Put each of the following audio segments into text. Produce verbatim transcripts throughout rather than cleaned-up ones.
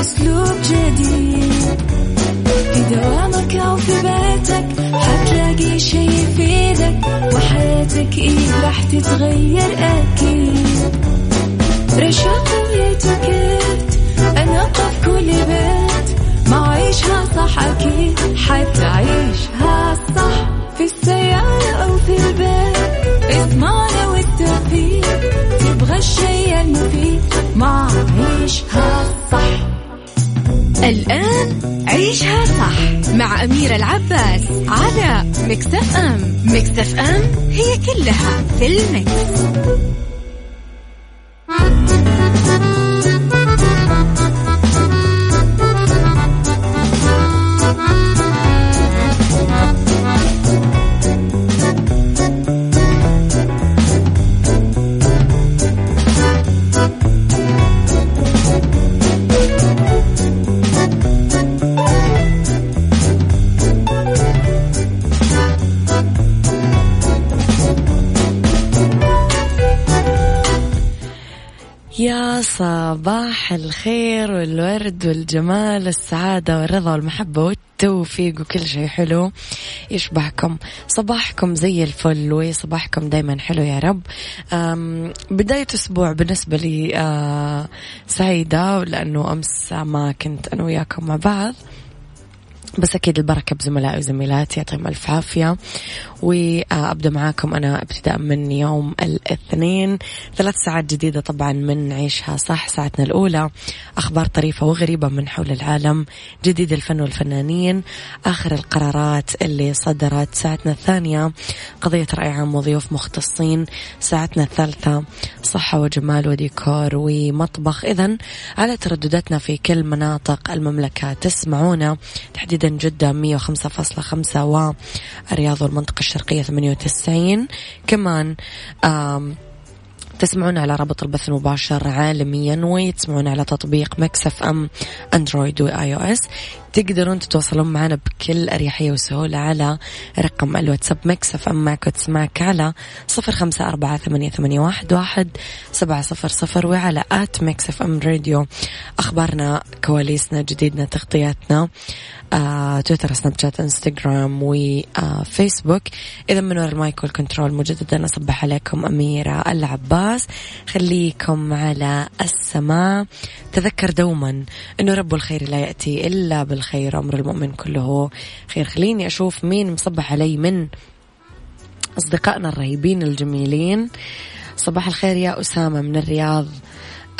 أسلوب جديد في دوامك أو في بيتك، حتلاقي شي يفيدك وحياتك إيه راح تتغير أكيد. رشاق ويتكت أنقف كل بيت، ما عيشها صح أكيد حتى عيشها صح، في السيارة أو في البيت اسمعنا والتوفيق، تبغى الشي المفيد ما عيشها صح. الآن عيشها صح مع أميرة العباس على مكسف أم. مكسف أم هي كلها في المكس. يا صباح الخير والورد والجمال، السعادة والرضا والمحبة والتوفيق وكل شيء حلو يشبهكم. صباحكم زي الفل وصباحكم دايما حلو يا رب. بداية أسبوع بالنسبة لي سعيدة، لأنه أمس ما كنت أنا وياكم مع بعض، بس أكيد البركة بزملائي وزميلاتي، يعطيهم ألف عافية. وأبدأ معاكم أنا ابتداء من يوم الاثنين ثلاث ساعات جديدة طبعا من عيشها صح. ساعتنا الأولى أخبار طريفة وغريبة من حول العالم، جديد الفن والفنانين، آخر القرارات اللي صدرت. ساعتنا الثانية قضية رأي عام وضيوف مختصين. ساعتنا الثالثة صحة وجمال وديكور ومطبخ. إذن على تردداتنا في كل مناطق المملكة تسمعونا، تحديدا جدة مية وخمسة فاصلة خمسة والرياض والمنطقة الشرقية ثمانية وتسعين. كمان تسمعون على رابط البث المباشر عالميا، وتسمعون على تطبيق مكسف أم أندرويد وآي أو إس. تقدرون تتواصلون معنا بكل أريحية وسهولة على رقم الواتساب مكسف أم، معك وتسمعك على صفر خمسة أربعة ثمانية ثمانية واحد واحد سبعة صفر صفر، وعلى آت مكسف أم راديو أخبارنا كواليسنا جديدنا تغطياتنا، آه، تويتر سناب شات إنستغرام وفيسبوك. إذا من وراء المايك والكنترول مجددا أصبح عليكم أميرة العباس. خليكم على السماء. تذكر دوما أنه رب الخير لا يأتي إلا بالخير، أمر المؤمن كله خير. خليني أشوف مين مصبح علي من أصدقائنا الرهيبين الجميلين. صباح الخير يا أسامة من الرياض،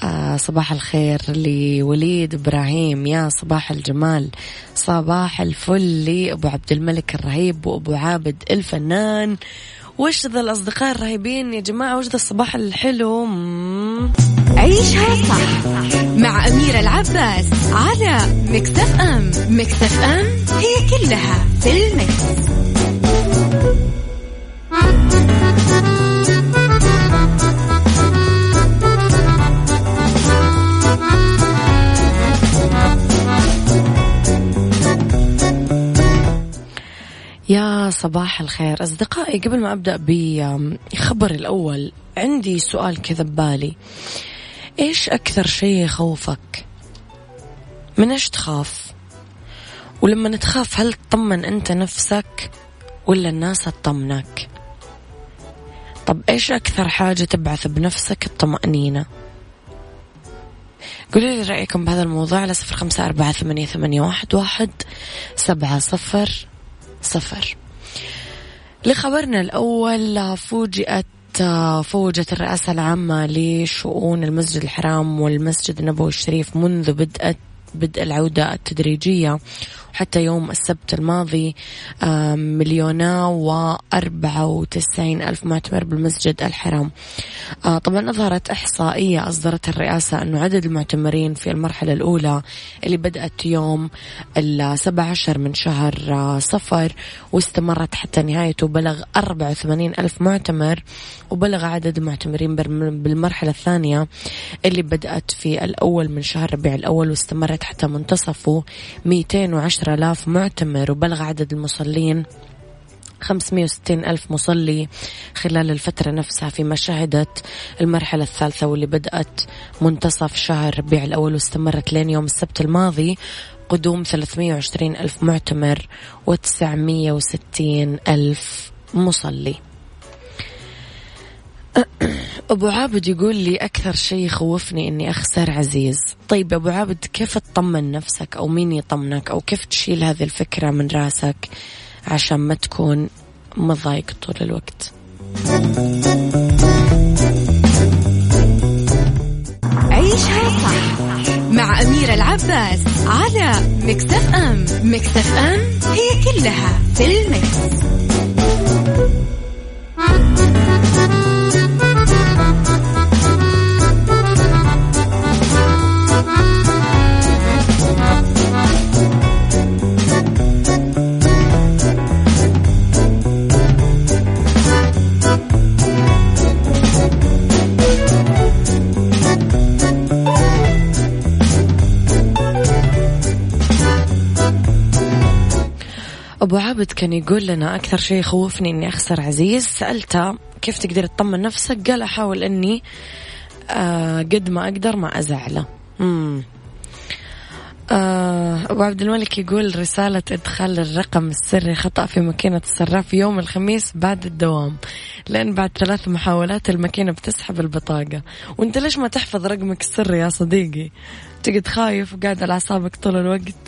آه صباح الخير لوليد إبراهيم، يا صباح الجمال، صباح الفل لأبو عبد الملك الرهيب وأبو عابد الفنان. وش ذا الأصدقاء الرهيبين يا جماعة، وش ذا الصباح الحلو. عيشها صح مع أميرة العباس على مكسف أم. مكسف أم هي كلها في المكس. يا صباح الخير أصدقائي، قبل ما أبدأ بخبر الأول عندي سؤال كذا ببالي. إيش أكثر شيء يخوفك؟ من إيش تخاف؟ ولما تخاف هل تطمن أنت نفسك ولا الناس تطمنك؟ طب إيش أكثر حاجة تبعث بنفسك الطمأنينة؟ قولوا لي رأيكم بهذا الموضوع على صفر خمسة أربعة ثمانية ثمانية واحد واحد سبعة صفر صفر. لخبرنا الأول، فوجئت فوجت الرئاسة العامة لشؤون المسجد الحرام والمسجد النبوي الشريف منذ بدأت بدء العودة التدريجية حتى يوم السبت الماضي مليونا وأربعة وتسعين ألف معتمر بالمسجد الحرام. طبعا أظهرت إحصائية أصدرتها الرئاسة أنه عدد المعتمرين في المرحلة الأولى اللي بدأت يوم السبع عشر من شهر صفر واستمرت حتى نهايته بلغ أربعة وثمانين ألف معتمر، وبلغ عدد المعتمرين بالمرحلة الثانية اللي بدأت في الأول من شهر ربيع الأول واستمرت حتى منتصفه مئتين وعشرة آلاف معتمر، وبلغ عدد المصلين خمسمائة وستين ألف مصلي خلال الفترة نفسها، فيما شهدت المرحلة الثالثة واللي بدأت منتصف شهر ربيع الأول واستمرت لين يوم السبت الماضي قدوم ثلاثمائة وعشرين ألف معتمر وتسعمائة وستين ألف مصلي. أبو عابد يقول لي أكثر شيء يخوفني أني أخسر عزيز. طيب أبو عابد، كيف تطمن نفسك أو مين يطمنك أو كيف تشيل هذه الفكرة من رأسك عشان ما تكون مضايق طول الوقت؟ عيشها صح مع أميرة العباس على مكسف أم. مكسف أم هي كلها في المكس. أبو عابد كان يقول لنا أكثر شيء يخوفني أني أخسر عزيز. سألته كيف تقدر تطمن نفسك؟ قال أحاول أني آه قد ما أقدر ما أزعله. مم. آه أبو عبد الملك يقول رسالة إدخال الرقم السري خطأ في ماكينة الصراف يوم الخميس بعد الدوام، لأن بعد ثلاث محاولات الماكينة بتسحب البطاقة. وأنت ليش ما تحفظ رقمك السري يا صديقي؟ تقعد خايف وقاعد على أعصابك طول الوقت.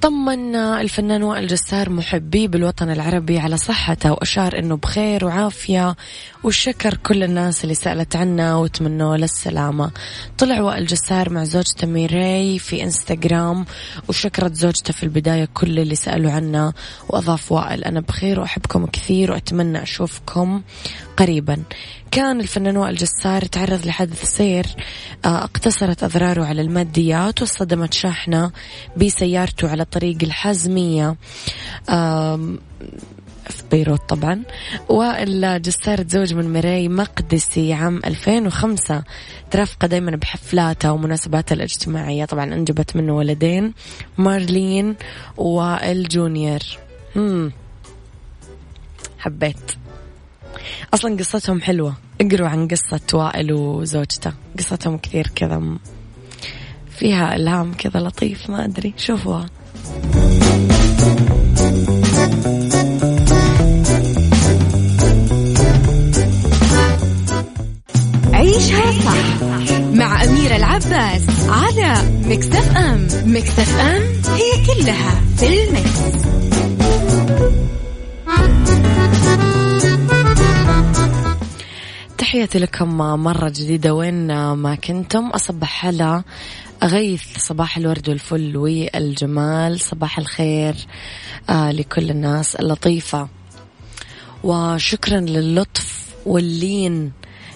طمن الفنان وائل الجسار محبي بالوطن العربي على صحته وأشار أنه بخير وعافية وشكر كل الناس اللي سألت عنه وتمنوا له السلامة. طلع وائل الجسار مع زوجته ميري في انستغرام وشكرت زوجته في البداية كل اللي سألوا عنه، وأضاف وائل أنا بخير وأحبكم كثير وأتمنى أشوفكم قريبا. كان الفنان وائل الجسار تعرض لحادث سير اقتصرت أضراره على الماديات واصطدمت شاحنة بسيارته على طريق الحازمية في بيروت طبعا. والجسار تزوج من ميري مقدسي عام ألفين وخمسة، ترافقه دايما بحفلاته ومناسباته الاجتماعية. طبعا أنجبت منه ولدين مارلين ووائل جونيور. هم. حبيت أصلا قصتهم حلوة، اقروا عن قصة وائل وزوجته، قصتهم كثير كذا فيها إلهام كذا لطيف، ما أدري شوفوها. عيشها صح مع أميرة العباس على مكسف أم. مكسف أم هي كلها في المكس. تحياتي لكم مرة جديدة وين ما كنتم. أصبح على أغيث صباح الورد والفل والجمال، صباح الخير آه لكل الناس اللطيفة، وشكرا للطف واللين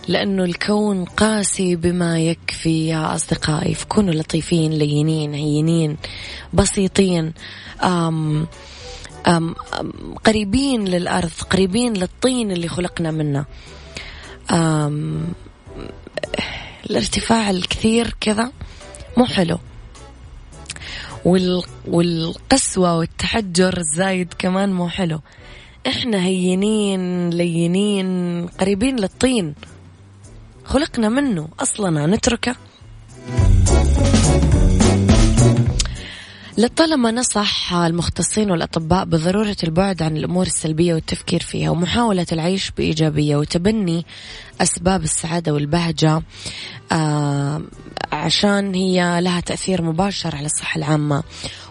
لأنه الكون قاسي بما يكفي يا أصدقائي. فكونوا لطيفين لينين هينين بسيطين آم آم آم قريبين للأرض، قريبين للطين اللي خلقنا منه. آم... الارتفاع الكثير كذا مو حلو، وال... والقسوة والتحجر الزايد كمان مو حلو. احنا هينين لينين قريبين للطين، خلقنا منه أصلا، هنتركه؟ لطالما نصح المختصين والأطباء بضرورة البعد عن الأمور السلبية والتفكير فيها ومحاولة العيش بإيجابية وتبني أسباب السعادة والبهجة آه عشان هي لها تأثير مباشر على الصحة العامة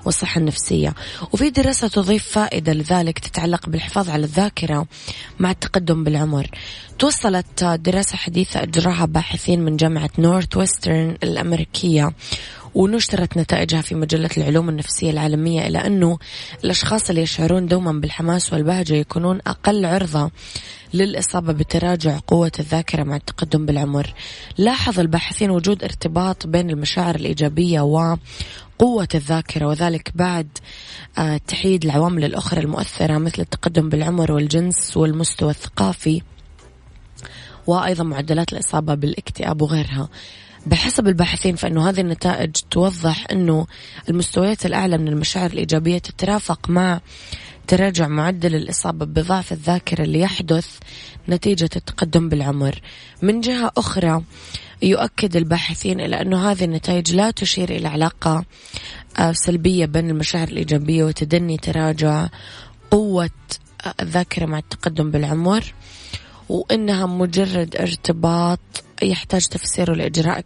والصحة النفسية. وفي دراسة تضيف فائدة لذلك تتعلق بالحفاظ على الذاكرة مع التقدم بالعمر. توصلت دراسة حديثة أجراها باحثين من جامعة نورث وسترن الأمريكية ونشرت نتائجها في مجلة العلوم النفسية العالمية إلى أنه الأشخاص اللي يشعرون دوما بالحماس والبهجة يكونون أقل عرضة للإصابة بتراجع قوة الذاكرة مع التقدم بالعمر. لاحظ الباحثين وجود ارتباط بين المشاعر الإيجابية وقوة الذاكرة، وذلك بعد تحييد العوامل الأخرى المؤثرة مثل التقدم بالعمر والجنس والمستوى الثقافي وأيضا معدلات الإصابة بالاكتئاب وغيرها. بحسب الباحثين فإن هذه النتائج توضح أنه المستويات الأعلى من المشاعر الإيجابية تترافق مع تراجع معدل الإصابة بضعف الذاكرة اللي يحدث نتيجة التقدم بالعمر. من جهة أخرى يؤكد الباحثين إلى أنه هذه النتائج لا تشير إلى علاقة سلبية بين المشاعر الإيجابية وتدني تراجع قوة الذاكرة مع التقدم بالعمر، وإنها مجرد ارتباط يحتاج تفسيره لإجراء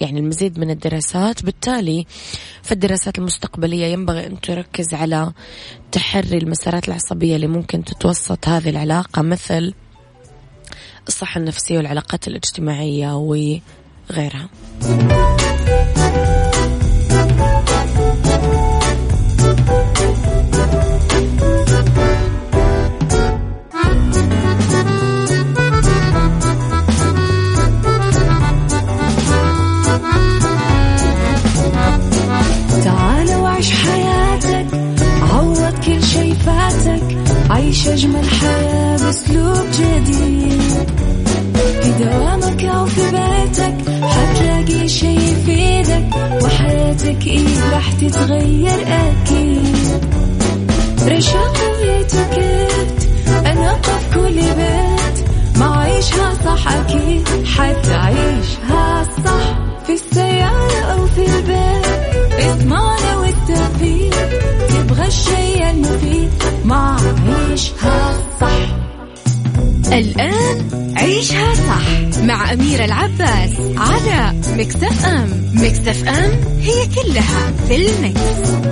يعني المزيد من الدراسات. بالتالي فالدراسات المستقبلية ينبغي أن تركز على تحري المسارات العصبية اللي ممكن تتوسط هذه العلاقة مثل الصحة النفسية والعلاقات الاجتماعية وغيرها. عيش أجمل حياة بأسلوب جديد، في دوامك أو في بيتك حتلاقي شي يفيدك، وحياتك إيه راح تتغير أكيد. رشاق ويتكت أنقف كل بيت، ما عيشها صح أكيد حتعيشها صح، في السيارة أو في البيت اسمعنا والتوفيق، تبغى الشي المفيد ما عيشها صح. الآن عيشها صح مع أميرة العباس على ميكس اف ام. ميكس اف ام هي كلها في الميكس.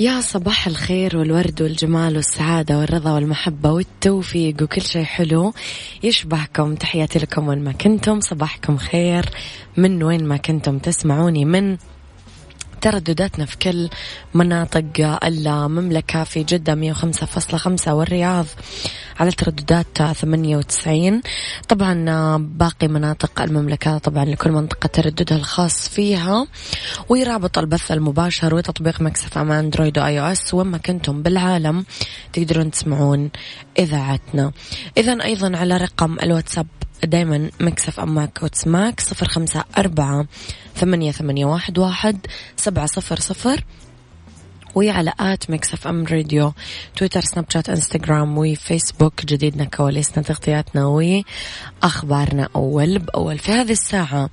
يا صباح الخير والورد والجمال والسعادة والرضا والمحبة والتوفيق وكل شيء حلو يشبهكم. تحياتي لكم وين ما كنتم، صباحكم خير من وين ما كنتم تسمعوني من تردداتنا في كل مناطق المملكة. في جدة مية وخمسة فاصلة خمسة والرياض على ترددات ثمانية وتسعين. طبعا باقي مناطق المملكة طبعا لكل منطقة ترددها الخاص فيها، ويرابط البث المباشر وتطبيق مكسف أم أندرويد وآي أو إس، وما كنتم بالعالم تقدرون تسمعون إذاعتنا. إذن أيضا على رقم الواتساب دايما مكسف أماك وتسماك صفر خمسة أربعة ثمانية ثمانية واحد واحد سبعة صفر صفر، وعلى آت مكسف أم راديو تويتر سناب شات إنستغرام وفيسبوك. جديدنا كواليسنا تغطياتنا وأخبارنا أول بأول. في هذه الساعة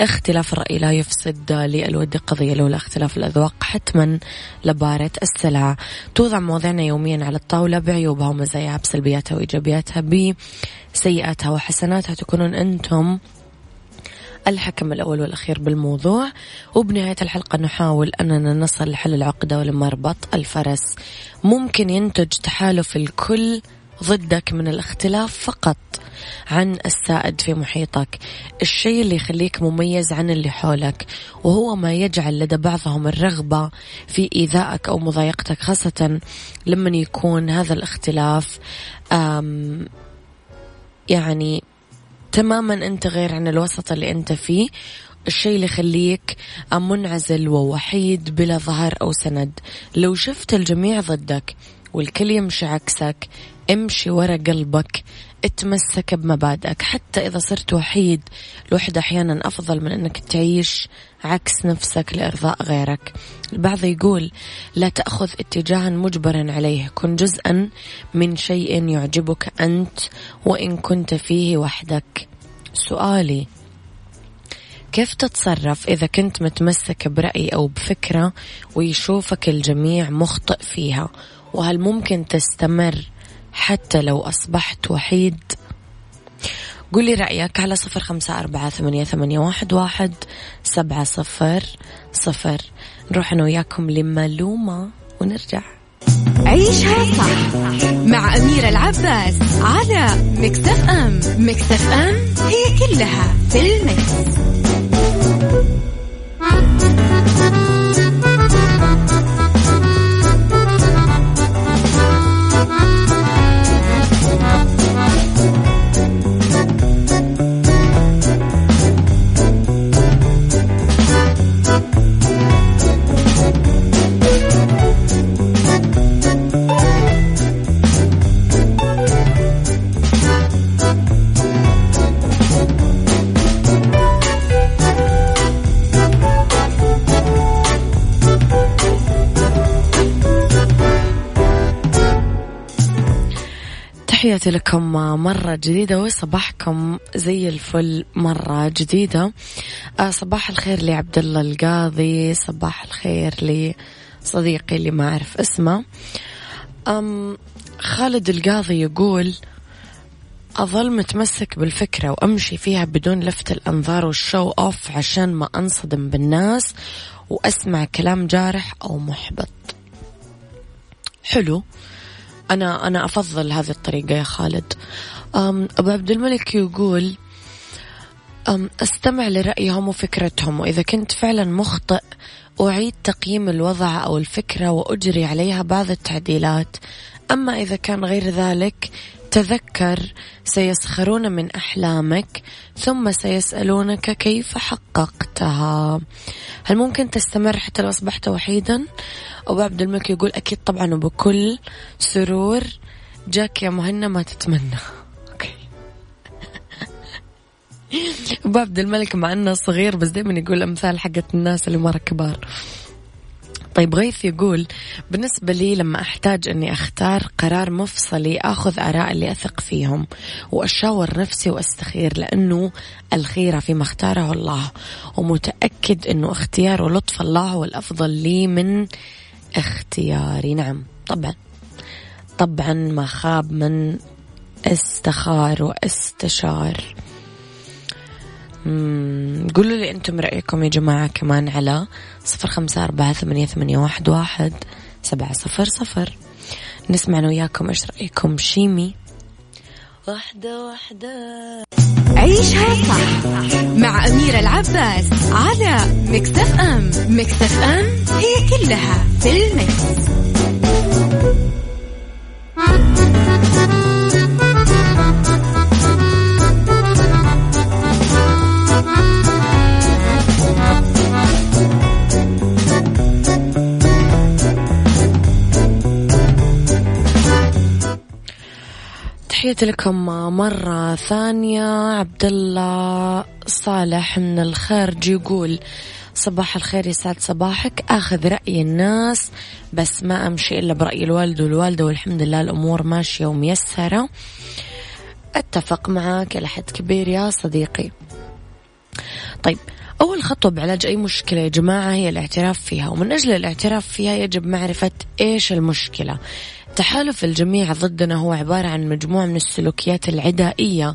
اختلاف الرأي لا يفسد للود قضية، لولا اختلاف الأذواق حتما لبارة السلع. توضع مواضيعنا يوميا على الطاولة بعيوبها ومزاياها، بسلبياتها وإيجابياتها، بسيئاتها وحسناتها. تكونون أنتم الحكم الأول والأخير بالموضوع، وبنهاية الحلقة نحاول أننا نصل لحل العقدة ولمربط الفرس. ممكن ينتج تحالف الكل ضدك من الاختلاف فقط عن السائد في محيطك، الشيء اللي يخليك مميز عن اللي حولك، وهو ما يجعل لدى بعضهم الرغبة في إيذائك أو مضايقتك، خاصة لما يكون هذا الاختلاف يعني تماما أنت غير عن الوسط اللي أنت فيه. الشيء اللي يخليك منعزل ووحيد بلا ظهر أو سند. لو شفت الجميع ضدك والكل يمشي عكسك، امشي ورا قلبك، اتمسك بمبادئك. حتى إذا صرت وحيد، الوحدة أحيانا أفضل من أنك تعيش عكس نفسك لإرضاء غيرك. البعض يقول لا تأخذ اتجاها مجبرا عليه، كن جزءا من شيء يعجبك أنت وإن كنت فيه وحدك. سؤالي، كيف تتصرف إذا كنت متمسك برأي أو بفكرة ويشوفك الجميع مخطئ فيها؟ وهل ممكن تستمر حتى لو أصبحت وحيد؟ قولي رأيك على صفر خمسة أربعة ثمانية ثمانية واحد واحد سبعة صفر صفر. نروح أنا وياكم لمعلومة ونرجع. عيشها صح مع أميرة العباس على ميكس اف أم. ميكس اف أم هي كلها في الميكس. تحياتي لكم مرة جديدة وصباحكم زي الفل مرة جديدة. صباح الخير لعبد الله القاضي، صباح الخير لصديقي اللي ما أعرف اسمه. أم خالد القاضي يقول أظل متمسك بالفكرة وأمشي فيها بدون لفت الأنظار والشو أوف عشان ما أنصدم بالناس وأسمع كلام جارح أو محبط. حلو، أنا أنا أفضل هذه الطريقة يا خالد. أبو عبد الملك يقول أستمع لرأيهم وفكرتهم، وإذا كنت فعلا مخطئ أعيد تقييم الوضع أو الفكرة وأجري عليها بعض التعديلات، أما إذا كان غير ذلك تذكر سيسخرون من أحلامك ثم سيسألونك كيف حققتها. هل ممكن تستمر حتى لو أصبحت وحيدا؟ أبو عبد الملك يقول أكيد طبعا وبكل سرور، جاك يا مهنا ما تتمنى. أبو عبد الملك مع أنه صغير بس دايما يقول أمثال حقت الناس اللي مرة كبار. طيب غيث يقول بالنسبة لي لما أحتاج أني أختار قرار مفصلي أخذ آراء اللي أثق فيهم وأشاور نفسي وأستخير، لأنه الخيرة فيما اختاره الله، ومتأكد أنه اختياره لطف الله هو الأفضل لي من اختياري. نعم طبعا طبعا، ما خاب من استخار واستشار. قولوا لي أنتم رأيكم يا جماعة كمان على صفر خمسة أربعة ثمانية ثمانية واحد واحد سبعة صفر صفر. نسمع وياكم إيش رأيكم. شيمي واحدة واحدة عيشها صح مع أميرة العباس على مكسف أم. مكسف أم هي كلها في المكس. تحياتي لكم مرة ثانية. عبد الله صالح من الخارج يقول صباح الخير يسعد صباحك، آخذ رأي الناس بس ما أمشي إلا برأي الوالد والوالدة، والحمد لله الأمور ماشية وميسرة. أتفق معك إلى حد كبير يا صديقي. طيب أول خطوة بعلاج أي مشكلة يا جماعة هي الاعتراف فيها، ومن أجل الاعتراف فيها يجب معرفة إيش المشكلة. تحالف الجميع ضدنا هو عبارة عن مجموعة من السلوكيات العدائية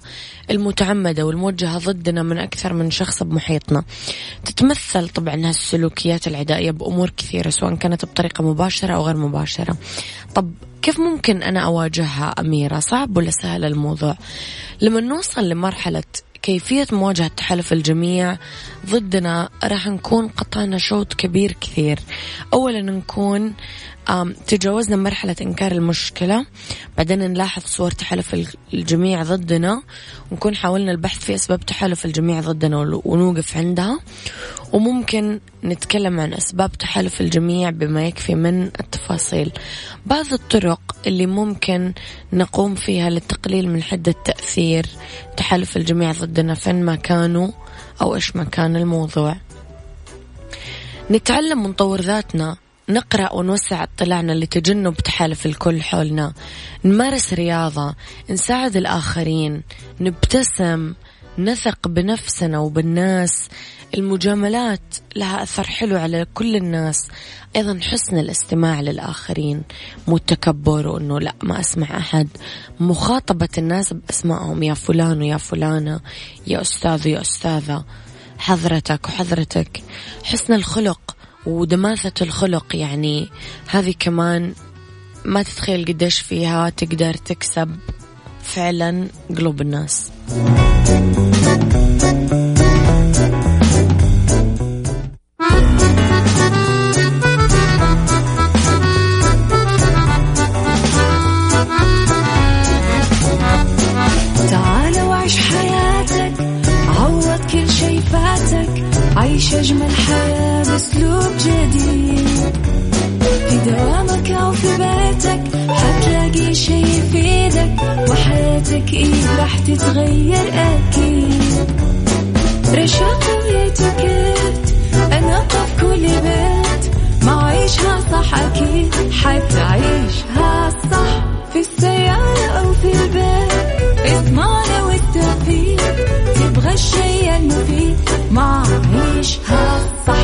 المتعمدة والموجهة ضدنا من أكثر من شخص بمحيطنا. تتمثل طبعا هالسلوكيات العدائية بأمور كثيرة سواء كانت بطريقة مباشرة أو غير مباشرة. طب كيف ممكن أنا أواجهها أميرة؟ صعب ولا سهل الموضوع؟ لما نوصل لمرحلة كيفية مواجهة تحالف الجميع ضدنا راح نكون قطعنا شوط كبير كثير. أولا نكون تجاوزنا مرحلة إنكار المشكلة، بعدين نلاحظ صور تحالف الجميع ضدنا ونكون حاولنا البحث في أسباب تحالف الجميع ضدنا ونوقف عندها، وممكن نتكلم عن أسباب تحالف الجميع بما يكفي من التفاصيل. بعض الطرق اللي ممكن نقوم فيها للتقليل من حدة تأثير تحالف الجميع ضدنا فين ما كانوا أو إيش ما كان الموضوع. نتعلم ونطور ذاتنا، نقرأ ونوسع اطلاعنا لتجنب تحالف الكل حولنا، نمارس رياضة، نساعد الآخرين، نبتسم، نثق بنفسنا وبالناس. المجاملات لها أثر حلو على كل الناس. أيضا حسن الاستماع للآخرين، مو التكبر وأنه لا ما أسمع أحد. مخاطبة الناس بأسمائهم، يا فلان ويا فلانة، يا أستاذ ويا أستاذة، حضرتك وحضرتك. حسن الخلق ودماثة الخلق، يعني هذه كمان ما تتخيل قديش فيها تقدر تكسب فعلا قلوب الناس. تعال وعيش حياتك، عوض كل شي فاتك، عيش أجمل حياة بأسلوب جديد. في دوامك أو في بيتك حتلاقي شي يفيدك، وحياتك إيه راح تتغير أكيد. رشاق ويتكت أنا قف كل بيت، ما عيشها صح أكيد حتعيشها صح، في السيارة أو في البيت. الشيء المفيد مع عيشها صح.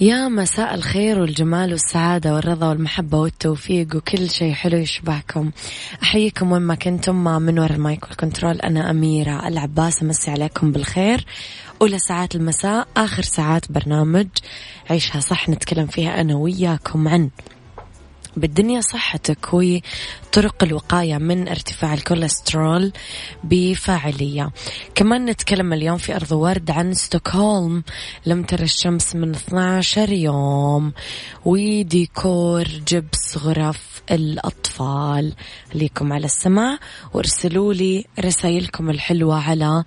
يا مساء الخير والجمال والسعادة والرضا والمحبة والتوفيق وكل شيء حلو يشبهكم. أحييكم وين ما كنتم من وراء المايك والكنترول. أنا أميرة العباس أمسي عليكم بالخير. أولى ساعات المساء آخر ساعات برنامج عيشها صح نتكلم فيها أنا وياكم عن بالدنيا صحتك وطرق الوقاية من ارتفاع الكوليسترول بفاعلية. كمان نتكلم اليوم في أرض ورد عن ستوكهولم لم ترى الشمس من اثني عشر يوم وديكور جبس غرف الأطفال. ليكم على السماع وارسلوا لي رسائلكم الحلوة على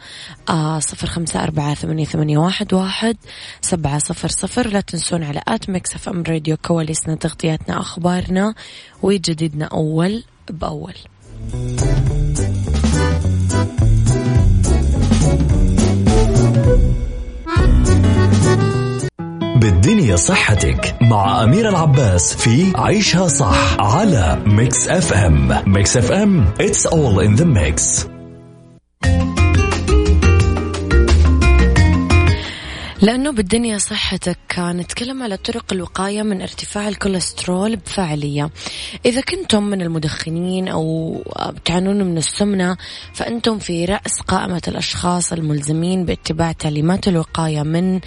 صفر خمسة أربعة ثمانية ثمانية واحد واحد سبعة صفر صفر. لا تنسون على آت ميكس إف أم راديو كواليسنا تغطياتنا أخبارنا وجديدنا أول بأول. بالدنيا صحتك مع أميرة العباس في عيشها صح على ميكس أف أم. ميكس أف أم It's all in the mix. لأنه بالدنيا صحتك نتكلم على طرق الوقاية من ارتفاع الكوليسترول بفاعلية. إذا كنتم من المدخنين أو بتعانون من السمنة فأنتم في رأس قائمة الأشخاص الملزمين باتباع تعليمات الوقاية من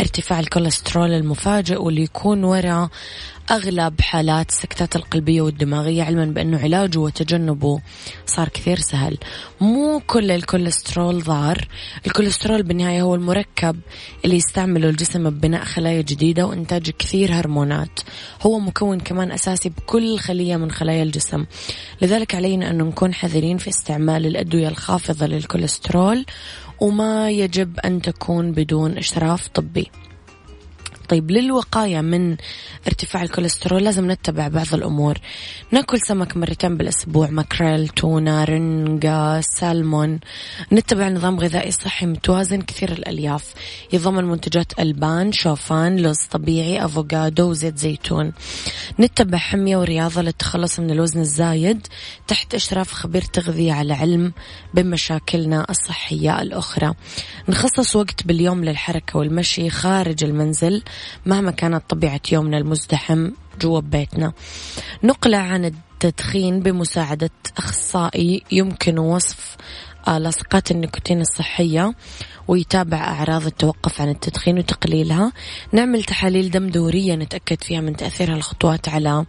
ارتفاع الكوليسترول المفاجئ واللي يكون وراء أغلب حالات السكتات القلبية والدماغية، علما بأنه علاجه وتجنبه صار كثير سهل. مو كل الكوليسترول ضار. الكوليسترول بالنهاية هو المركب اللي يستعمله الجسم ببناء خلايا جديدة وإنتاج كثير هرمونات. هو مكون كمان أساسي بكل خلية من خلايا الجسم، لذلك علينا أن نكون حذرين في استعمال الأدوية الخافضة للكوليسترول وما يجب أن تكون بدون إشراف طبي. طيب للوقاية من ارتفاع الكوليسترول لازم نتبع بعض الأمور. نأكل سمك مرتين بالأسبوع، ماكريل، تونة، رنجة، سالمون. نتبع نظام غذائي صحي متوازن كثير الألياف يضمن منتجات ألبان، شوفان، لوز طبيعي، أفوكادو وزيت زيتون. نتبع حمية ورياضة للتخلص من الوزن الزايد تحت إشراف خبير تغذية على علم بمشاكلنا الصحية الأخرى. نخصص وقت باليوم للحركة والمشي خارج المنزل مهما كانت طبيعة يومنا المزدحم جوا بيتنا. نقلع عن التدخين بمساعدة أخصائي يمكن وصف لصقات النيكوتين الصحية ويتابع أعراض التوقف عن التدخين وتقليلها. نعمل تحاليل دم دورية نتأكد فيها من تأثير هالخطوات على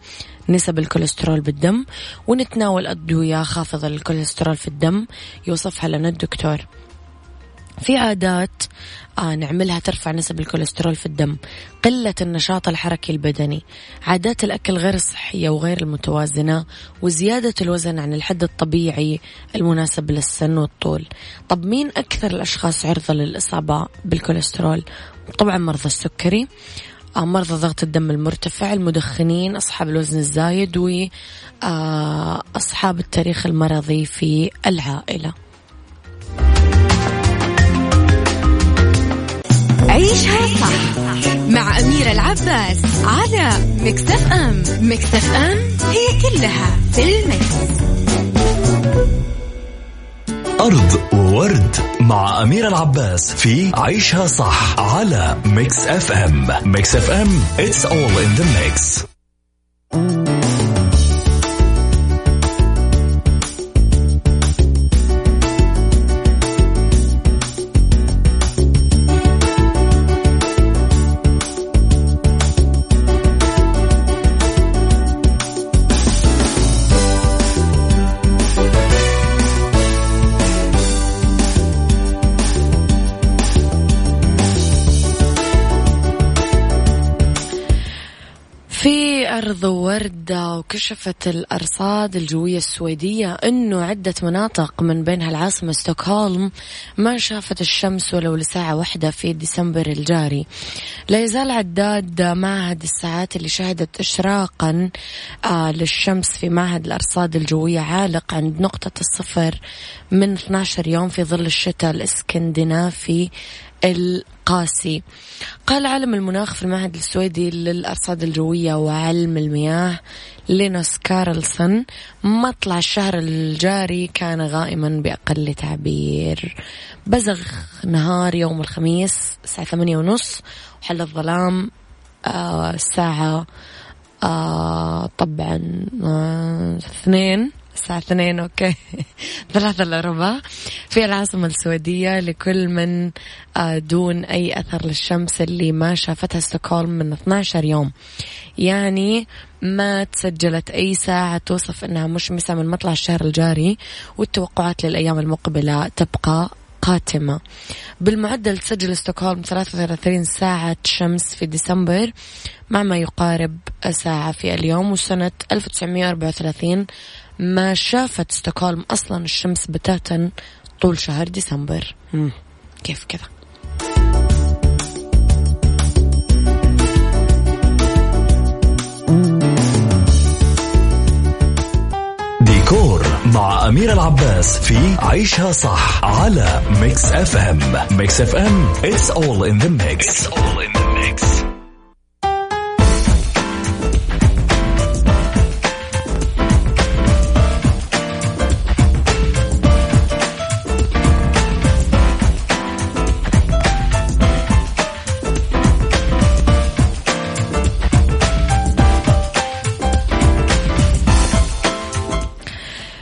نسب الكوليسترول بالدم، ونتناول أدوية خافضة للكوليسترول في الدم يوصفها لنا الدكتور. في عادات آه نعملها ترفع نسب الكوليسترول في الدم: قلة النشاط الحركي البدني، عادات الأكل غير الصحية وغير المتوازنة، وزيادة الوزن عن الحد الطبيعي المناسب للسن والطول. طب مين أكثر الأشخاص عرضة للإصابة بالكوليسترول؟ طبعا مرضى السكري، مرضى ضغط الدم المرتفع، المدخنين، أصحاب الوزن الزايد، وأصحاب التاريخ المرضي في العائلة. عيشها صح مع أميرة العباس على مكسف أم. مكسف أم هي كلها في المكس. أرض وورد مع أميرة العباس في عيشها صح على مكس أف أم. مكس أف أم It's all in the mix. في أرض وردة. وكشفت الأرصاد الجوية السويدية أنه عدة مناطق من بينها العاصمة ستوكهولم ما شافت الشمس ولو لساعة واحدة في ديسمبر الجاري. لا يزال عداد معهد الساعات اللي شهدت إشراقا للشمس في معهد الأرصاد الجوية عالق عند نقطة الصفر من اثنا عشر يوم في ظل الشتاء الإسكندنافي القاسي. قال عالم المناخ في المعهد السويدي للأرصاد الجوية وعلم المياه لينوس كارلسن مطلع الشهر الجاري كان غائما بأقل تعبير. بزغ نهار يوم الخميس الساعة ثمانية ونص وحل الظلام آه الساعة آه طبعا آه اثنين الساعة اثنين أوكي ثلاثة الأربع في العاصمة السويدية لكل من دون أي أثر للشمس اللي ما شافتها ستوكهولم من اثنا عشر يوم. يعني ما تسجلت أي ساعة توصف أنها مشمسة من مطلع الشهر الجاري، والتوقعات للأيام المقبلة تبقى قاتمة. بالمعدل تسجل ستوكهولم ثلاثة وثلاثين ساعة شمس في ديسمبر مع ما يقارب ساعة في اليوم، وسنة ألف وتسعمائة وأربعة وثلاثين ما شافت ستوكهولم أصلا الشمس بتاتا طول شهر ديسمبر. مم. كيف كذا؟ ديكور مع أميرة العباس في عيشها صح على ميكس اف ام. ميكس اف ام it's all in the mix. It's all in the mix.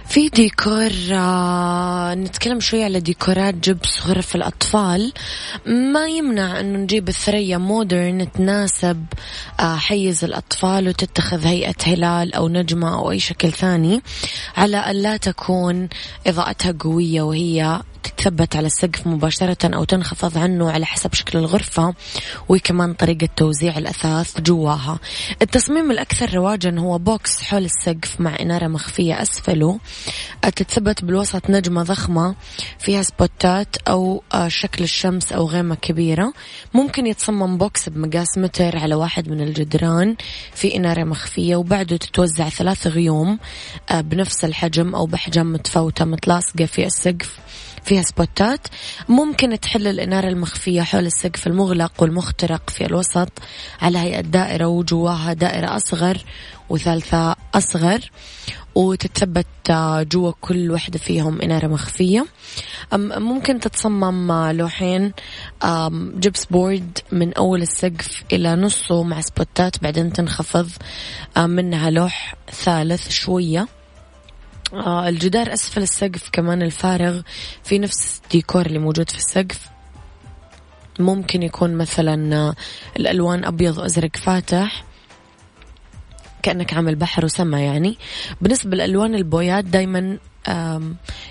في ديكور نتكلم شوي على ديكورات جبس غرف الأطفال. ما يمنع أنه نجيب الثريا مودرن تناسب حيز الأطفال وتتخذ هيئة هلال أو نجمة أو أي شكل ثاني، على ألا تكون إضاءتها قوية وهي تتثبت على السقف مباشرة أو تنخفض عنه على حسب شكل الغرفة، وكمان طريقة توزيع الأثاث جواها. التصميم الأكثر رواجا هو بوكس حول السقف مع إنارة مخفية أسفله، تتثبت بالوسط نجمة ضخمة فيها سبوتات أو شكل الشمس أو غيمة كبيرة. ممكن يتصمم بوكس بمقاس متر على واحد من الجدران في إنارة مخفية، وبعده تتوزع ثلاث غيوم بنفس الحجم أو بأحجام متفاوتة متلاصقة في السقف فيها سبوتات. ممكن تحل الإنارة المخفية حول السقف المغلق والمخترق في الوسط على هيئة دائرة، وجواها دائرة أصغر وثالثة أصغر، وتتثبت جوا كل وحدة فيهم إنارة مخفية. ممكن تتصمم لوحين جبس بورد من أول السقف إلى نصه مع سبوتات، بعدين تنخفض منها لوح ثالث شوية. الجدار أسفل السقف كمان الفارغ في نفس الديكور اللي موجود في السقف، ممكن يكون مثلا الألوان أبيض وأزرق فاتح كأنك عامل بحر وسما. يعني بالنسبة لألوان البويات دايما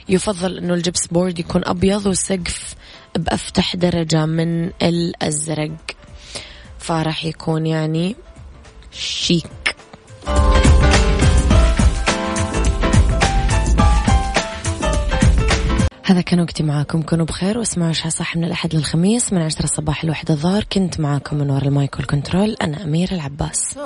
يفضل أنه الجبس بورد يكون أبيض والسقف بأفتح درجة من الأزرق، فراح يكون يعني شيك. هذا كان وقتي معاكم، كنوا بخير واسمعوا عيشها صح من الأحد للخميس من عشرة الصباح لواحد الظهر. كنت معاكم من وراء المايك والكنترول أنا أميرة العباس.